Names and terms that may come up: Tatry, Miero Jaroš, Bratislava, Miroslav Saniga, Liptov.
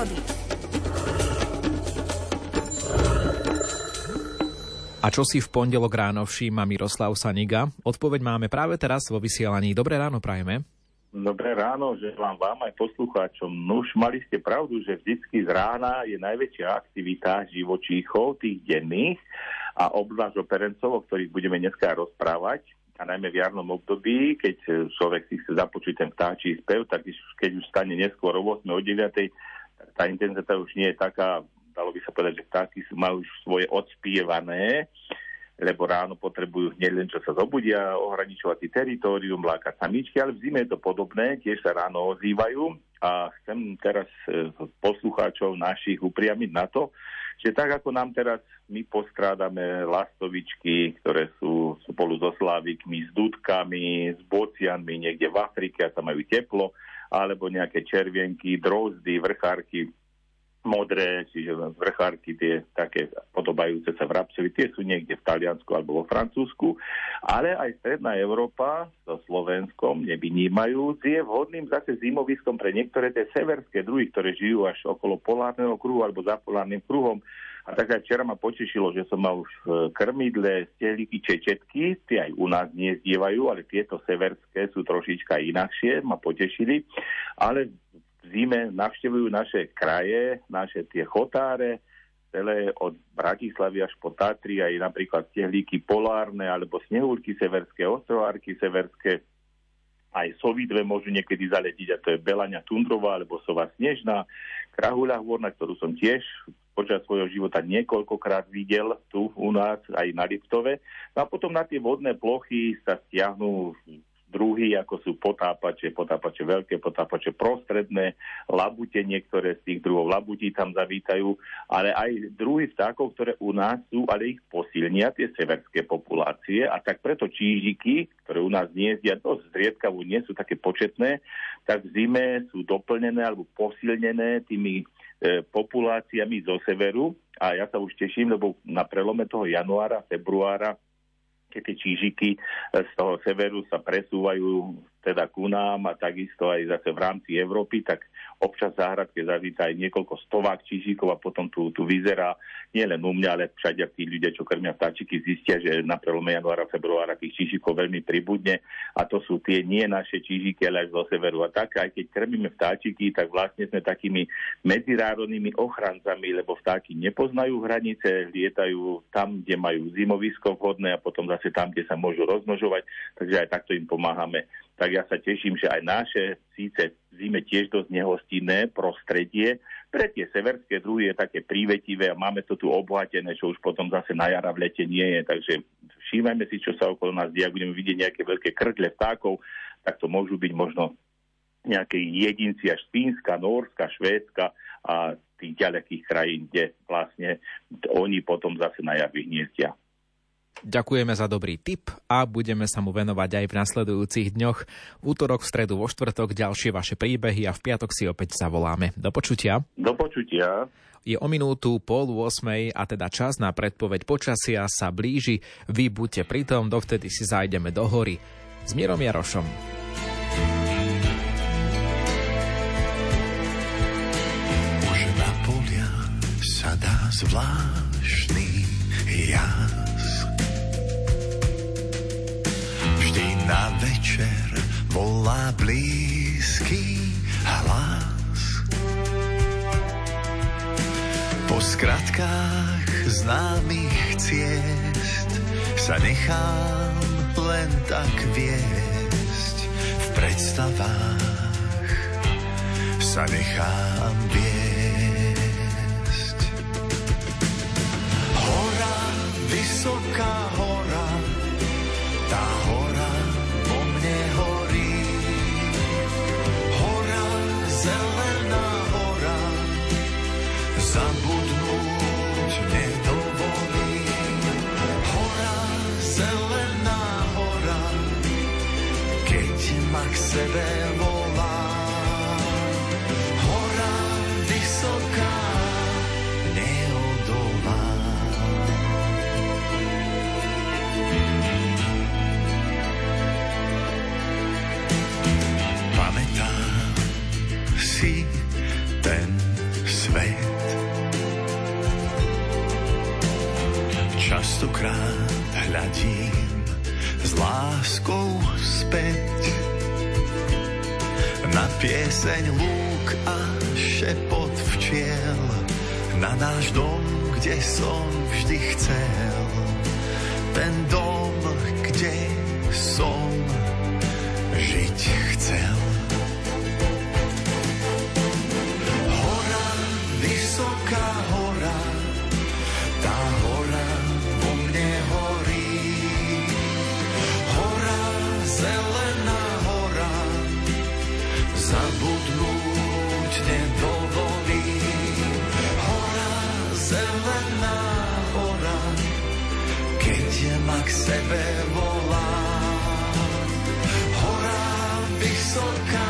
prírody. A čo si v pondelok ráno všíma Miroslav Saniga? Odpoveď máme práve teraz vo vysielaní. Dobré ráno prajeme. Dobré ráno, želám vám aj poslucháčom. No už mali ste pravdu, že vždycky z rána je najväčšia aktivita živočíchov, tých denných, a obzvlášť o perencov, o ktorých budeme dneska rozprávať, a najmä v jarnom období, keď človek si chce započuť ten vtáčí spev, tak keď už stane neskôr o 8, o 9, tá intenzita už nie je taká. Dalo by sa povedať, že vtáky majú už svoje odspievané, lebo ráno potrebujú hneď len, čo sa zobudia, ohraničovať teritorium, lákať samičky, ale v zime je to podobné, tiež sa ráno ozývajú. A chcem teraz poslucháčov našich upriamiť na to, že tak ako nám teraz my postrádame lastovičky, ktoré sú spolu so slávikmi, s dudkami, s bocianmi niekde v Afrike a tam majú teplo, alebo nejaké červienky, drozdy, vrchárky, modré, čiže vrchárky tie také podobajúce sa vrabcovi, tie sú niekde v Taliansku alebo vo Francúzsku, ale aj stredná Európa so Slovenskom nevynímajúc je vhodným zase zimoviskom pre niektoré tie severské druhy, ktoré žijú až okolo polárneho kruhu alebo za polárnym kruhom. A tak aj včera ma potešilo, že som mal už krmidle, steliky, čečetky, tie aj u nás niezdievajú, ale tieto severské sú trošička inakšie, ma potešili, ale v zime navštevujú naše kraje, naše tie chotáre, celé od Bratislavy až po Tatry, aj napríklad stehlíky polárne, alebo snehúrky severské, ostroárky severské, aj sovidve môžu niekedy zaletiť, a to je belaňa tundrová, alebo sova snežná, krahuľa hôrna, ktorú som tiež počas svojho života niekoľkokrát videl tu u nás, aj na Liptove. No a potom na tie vodné plochy sa stiahnú druhy, ako sú potápače veľké, potápače prostredné, labute, niektoré z tých druhov labutí tam zavítajú, ale aj druhy vtákov, ktoré u nás sú, ale ich posilnia tie severské populácie, a tak preto čížiky, ktoré u nás hniezdia dosť zriedkavo, nie sú také početné, tak v zime sú doplnené alebo posilnené tými populáciami zo severu, a ja sa už teším, lebo na prelome toho januára, februára, keď tie čížiky z toho severu sa presúvajú teda ku nám, a takisto aj zase v rámci Európy, tak občas záhradke zavíta aj niekoľko stovák čížikov, a potom tu vyzerá nie len u mňa, ale všade tí ľudia, čo krmia vtáčiky, zistia, že na prelome januára a februára tých čížikov veľmi pribudne, a to sú tie nie naše čížiky, ale až zo severu. A tak aj keď krmíme vtáčiky, tak vlastne sme takými medzinárodnými ochrancami, lebo vtáky nepoznajú hranice, lietajú tam, kde majú zimovisko vhodné, a potom zase tam, kde sa môžu rozmnožovať, takže aj takto im pomáhame. Tak ja sa teším, že aj naše, síce v zime tiež dosť nehostinné prostredie, pre tie severské druhy je také prívetivé, a máme to tu obohatené, čo už potom zase na jara v lete nie je. Takže všímajme si, čo sa okolo nás deje. Ak budeme vidieť nejaké veľké krdle vtákov, tak to môžu byť možno nejaké jedinci až z Fínska, Nórska, Švédska a tých ďalekých krajín, kde vlastne oni potom zase na jar vyhniezdia. Ďakujeme za dobrý tip a budeme sa mu venovať aj v nasledujúcich dňoch. V útorok, v stredu, vo štvrtok ďalšie vaše príbehy, a v piatok si opäť zavoláme. Do počutia. Do počutia. Je o minútu 7:30, a teda čas na predpoveď počasia sa blíži. Vy buďte pritom, dovtedy si zájdeme do hory s Mierom Jarošom. Už na polia sa dá zvláštny jas. Na večer volá blízky hlas. Po skratkách známych ciest sa nechám len tak viesť. V predstavách sa nechám viesť. Hora, vysoká hora, tá hora horí. Hora, zelená hora, zabudnúť nedovolí. Hora, zelená hora, keď ma k sebe volá. Hora, vysoká, neodolá. Ten rád hľadím s láskou späť na pieseň lúk a šepot včiel, na náš dom, kde som vždy chcel. Ten dom, kde som žiť chcel. Hora, vysoká hora, tá hora vo mne horí. Hora, zelená hora, zabudnúť nedovolí. Hora, zelená hora, keď ma k sebe volá. Hora, vysoká